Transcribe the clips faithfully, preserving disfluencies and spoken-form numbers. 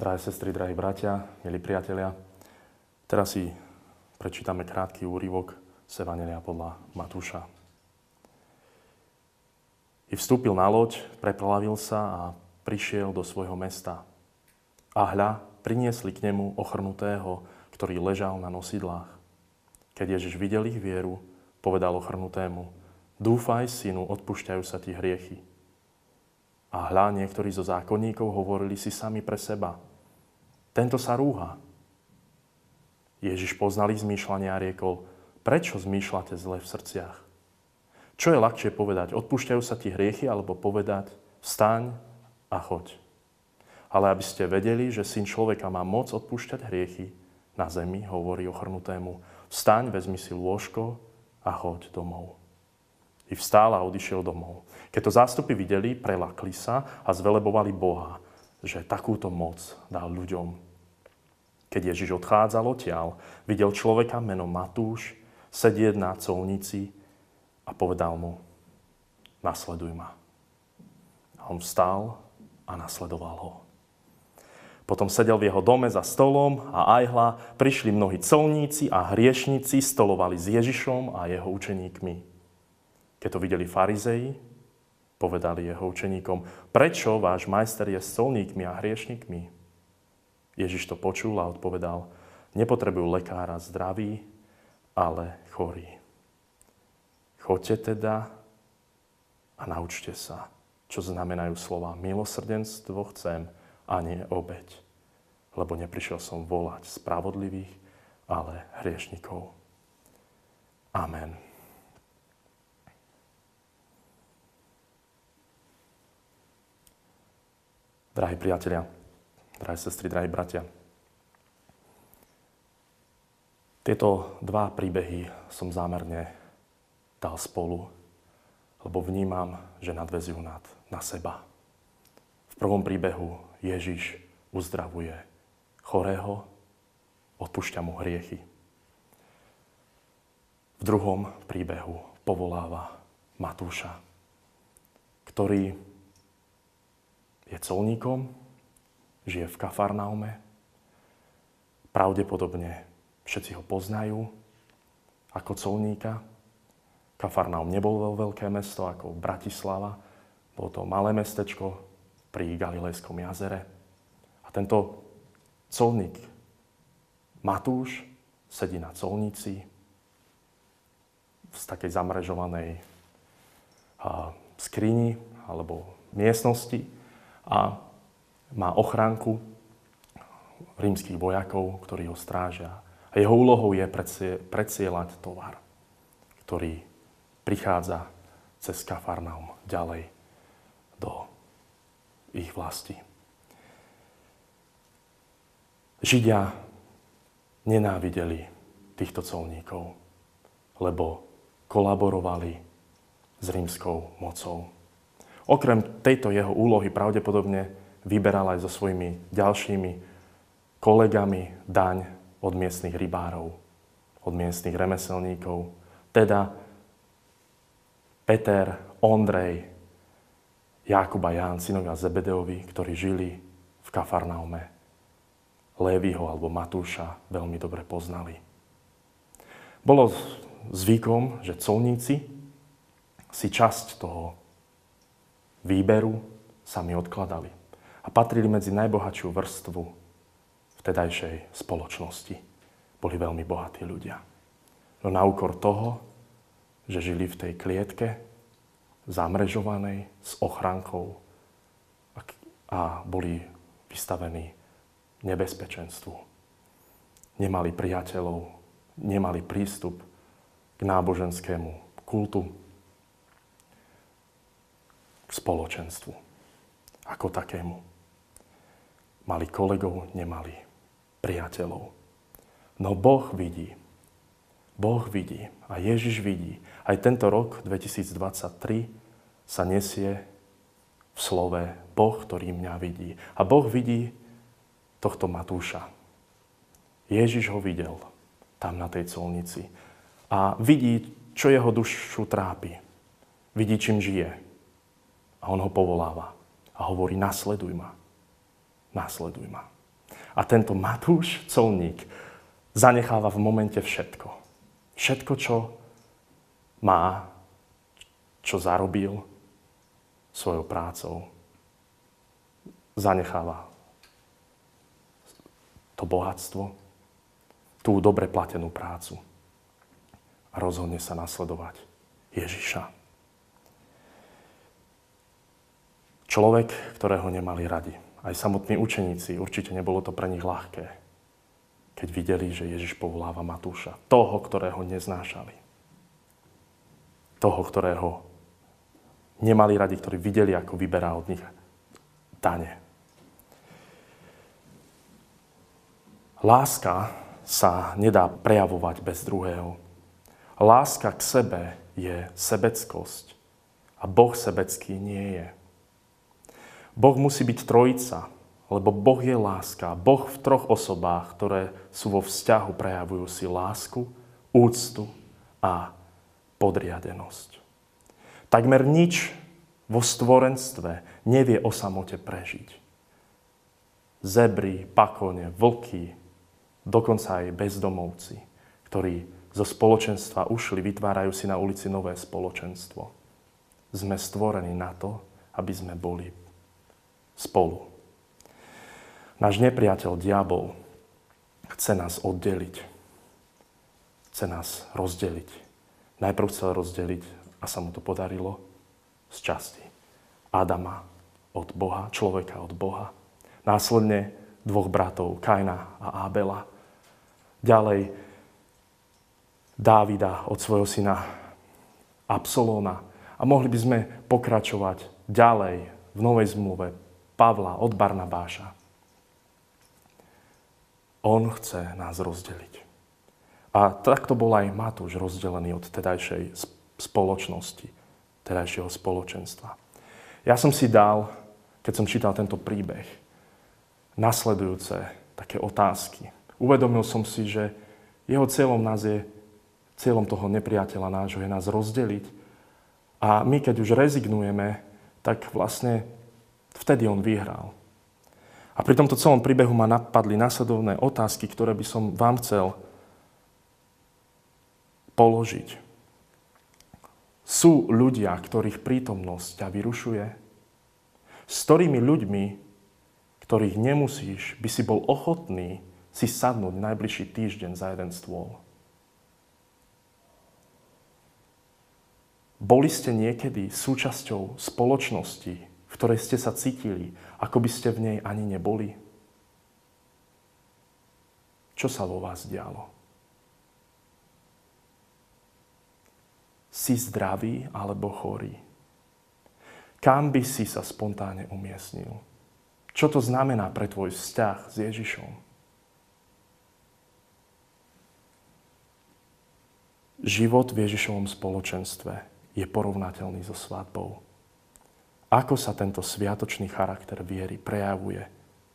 Drahé sestry, drahí bratia, milí priatelia, teraz si prečítame krátky úryvok z Evanjelia podľa Matúša. I vstúpil na loď, preplavil sa a prišiel do svojho mesta. A hľa, priniesli k nemu ochrnutého, ktorý ležal na nosidlách. Keď Ježiš videl ich vieru, povedal ochrnutému: Dúfaj, synu, odpúšťajú sa ti hriechy. A hľa, niektorí zo zákonníkov hovorili si sami pre seba: Tento sa rúha. Ježiš poznal ich zmýšľania a riekol: Prečo zmýšľate zle v srdciach? Čo je ľahšie povedať: Odpúšťajú sa ti hriechy, alebo povedať: Vstaň a choď? Ale aby ste vedeli, že Syn človeka má moc odpúšťať hriechy, na zemi hovorí ochrnutému: Vstaň, vezmi si lôžko a choď domov. I vstál a odišiel domov. Keď to zástupy videli, prelakli sa a zvelebovali Boha, že takúto moc dal ľuďom. Keď Ježiš odchádzal odtiaľ, videl človeka menom Matúš sedieť na colnici a povedal mu: Nasleduj ma. A on vstal a nasledoval ho. Potom sedel v jeho dome za stolom a ajhla, prišli mnohí colníci a hriešnici, stolovali s Ježišom a jeho učeníkmi. Keď to videli farizei, povedali jeho učeníkom: Prečo váš majster je s colníkmi a hriešnikmi? Ježiš to počul a odpovedal: Nepotrebujú lekára zdraví, ale chorí. Choďte teda a naučte sa, čo znamenajú slova: Milosrdenstvo chcem a nie obeť, lebo neprišiel som volať spravodlivých, ale hriešnikov. Amen. Drahí priatelia, drahé sestry, drahí bratia. Tieto dva príbehy som zámerne dal spolu, lebo vnímam, že nadväzujú nad, na seba. V prvom príbehu Ježiš uzdravuje chorého, odpúšťa mu hriechy. V druhom príbehu povoláva Matúša, ktorý je colníkom, žije v Kafarnaume. Pravdepodobne všetci ho poznajú ako colníka. Kafarnaum nebolo veľké mesto ako Bratislava. Bolo to malé mestečko pri Galilejskom jazere. A tento colník Matúš sedí na colnici v takej zamrežovanej skrini alebo miestnosti. A má ochránku rímskych vojakov, ktorí ho strážia. A jeho úlohou je predsielať tovar, ktorý prichádza cez Kafarnaum ďalej do ich vlasti. Židia nenávideli týchto colníkov, lebo kolaborovali s rímskou mocou. Okrem tejto jeho úlohy pravdepodobne vyberal aj so svojimi ďalšími kolegami daň od miestnych rybárov, od miestnych remeselníkov. Teda Peter, Ondrej, Jakub a Ján, synovia Zebedejovi, ktorí žili v Kafarnaume, Lévyho alebo Matúša veľmi dobre poznali. Bolo zvykom, že colníci si časť toho výberu sami odkladali a patrili medzi najbohatšiu vrstvu vtedajšej spoločnosti. Boli veľmi bohatí ľudia. No na úkor toho, že žili v tej klietke, zamrežovanej s ochránkou a boli vystavení nebezpečenstvu. Nemali priateľov, nemali prístup k náboženskému kultu, k spoločenstvu ako takému. Mali kolegov, nemali priateľov. No Boh vidí. Boh vidí a Ježiš vidí. Aj tento rok dvetisíctridsaťtri sa nesie v slove Boh, ktorý mňa vidí. A Boh vidí tohto Matúša. Ježiš ho videl tam na tej colnici a vidí, čo jeho dušu trápi. Vidí, čím žije. A on ho povoláva a hovorí: Nasleduj ma, nasleduj ma. A tento Matúš, colník, zanecháva v momente všetko. Všetko, čo má, čo zarobil svojou prácou, zanecháva to bohatstvo, tú dobre platenú prácu a rozhodne sa nasledovať Ježiša. Človek, ktorého nemali radi. Aj samotní učeníci, určite nebolo to pre nich ľahké, keď videli, že Ježiš povoláva Matúša. Toho, ktorého neznášali. Toho, ktorého nemali radi, ktorí videli, ako vyberá od nich dane. Láska sa nedá prejavovať bez druhého. Láska k sebe je sebeckosť. A Boh sebecký nie je. Boh musí byť trojica, lebo Boh je láska. Boh v troch osobách, ktoré sú vo vzťahu, prejavujú si lásku, úctu a podriadenosť. Takmer nič vo stvorenstve nevie o samote prežiť. Zebry, pakone, vlky, dokonca aj bezdomovci, ktorí zo spoločenstva ušli, vytvárajú si na ulici nové spoločenstvo. Sme stvorení na to, aby sme boli spolu. Náš nepriateľ, diabol, chce nás oddeliť. Chce nás rozdeliť. Najprv chcel rozdeliť, a sa mu to podarilo, z časti Adama od Boha, človeka od Boha. Následne dvoch bratov, Kaina a Ábela. Ďalej Dávida od svojho syna Absalóna. A mohli by sme pokračovať ďalej v Novej zmluve Pavla od Barnabáša. On chce nás rozdeliť. A takto bol aj Matúš rozdelený od tedajšej spoločnosti, tedajšieho spoločenstva. Ja som si dal, keď som čítal tento príbeh, nasledujúce také otázky. Uvedomil som si, že jeho cieľom nás je, cieľom toho nepriateľa nášho je nás rozdeliť. A my, keď už rezignujeme, tak vlastne vtedy on vyhral. A pri tomto celom príbehu ma napadli nasledovné otázky, ktoré by som vám chcel položiť. Sú ľudia, ktorých prítomnosť ťa vyrušuje? S ktorými ľuďmi, ktorých nemusíš, by si bol ochotný si sadnúť najbližší týždeň za jeden stôl? Boli ste niekedy súčasťou spoločnosti, v ktorej ste sa cítili, ako by ste v nej ani neboli? Čo sa vo vás dialo? Si zdravý alebo chorý? Kam by si sa spontánne umiestnil? Čo to znamená pre tvoj vzťah s Ježišom? Život v Ježišovom spoločenstve je porovnateľný so svadbou. Ako sa tento sviatočný charakter viery prejavuje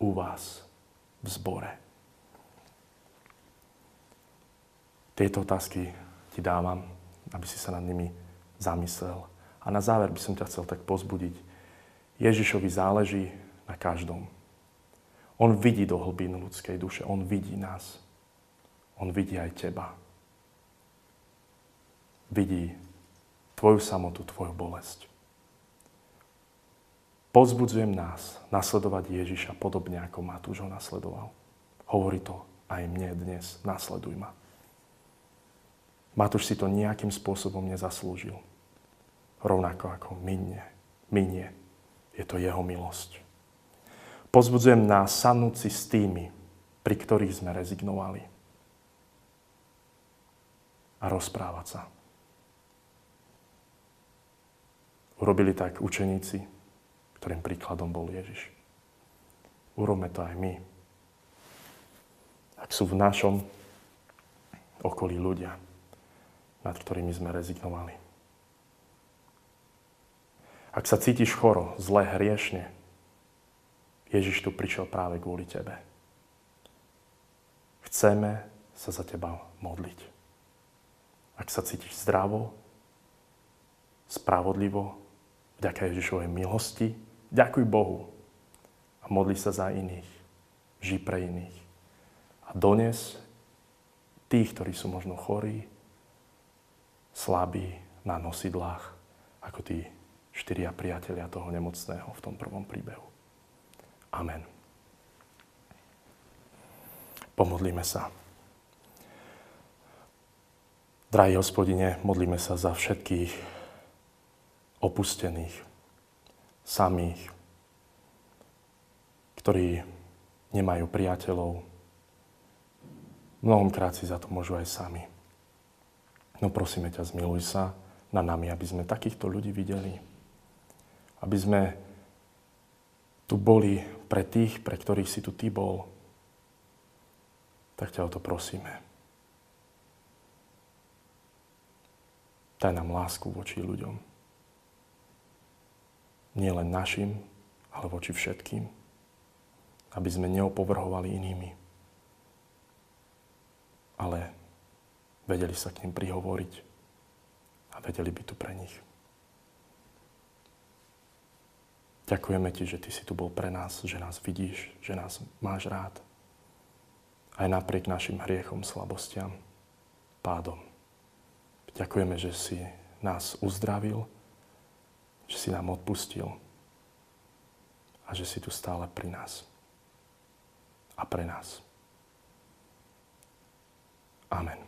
u vás v zbore? Tieto otázky ti dávam, aby si sa nad nimi zamyslel. A na záver by som ťa chcel tak pozbudiť. Ježišovi záleží na každom. On vidí do hlbín ľudskej duše. On vidí nás. On vidí aj teba. Vidí tvoju samotu, tvoju bolesť. Pozbudzujem nás nasledovať Ježiša podobne, ako Matúš ho nasledoval. Hovorí to aj mne dnes. Nasleduj ma. Matúš si to nejakým spôsobom nezaslúžil. Rovnako ako my nie. My nie. Je to jeho milosť. Pozbudzujem nás sadnúť si s tými, pri ktorých sme rezignovali. A rozprávať sa. Urobili tak učeníci, ktorým príkladom bol Ježiš. Urobme to aj my. Ak sú v našom okolí ľudia, nad ktorými sme rezignovali. Ak sa cítiš choro, zle, hriešne, Ježiš tu prišiel práve kvôli tebe. Chceme sa za teba modliť. Ak sa cítiš zdravo, spravodlivo, vďaka Ježišovej milosti, ďakuj Bohu a modli sa za iných. Žij pre iných. A dones tých, ktorí sú možno chorí, slabí na nosidlách, ako tí štyria priatelia toho nemocného v tom prvom príbehu. Amen. Pomodlíme sa. Drahý Hospodine, modlíme sa za všetkých opustených, samých, ktorí nemajú priateľov. Mnohomkrát si za to môžu aj sami. No prosíme ťa, zmiluj sa na nami, aby sme takýchto ľudí videli. Aby sme tu boli pre tých, pre ktorých si tu ty bol. Tak ťa o to prosíme. Daj nám lásku voči ľuďom. Nie len našim, ale voči všetkým. Aby sme neopovrhovali inými. Ale vedeli sa k nim prihovoriť a vedeli by tu pre nich. Ďakujeme ti, že ty si tu bol pre nás, že nás vidíš, že nás máš rád. Aj napriek našim hriechom, slabostiam, pádom. Ďakujeme, že si nás uzdravil, že si nám odpustil a že si tu stále pri nás a pre nás. Amen.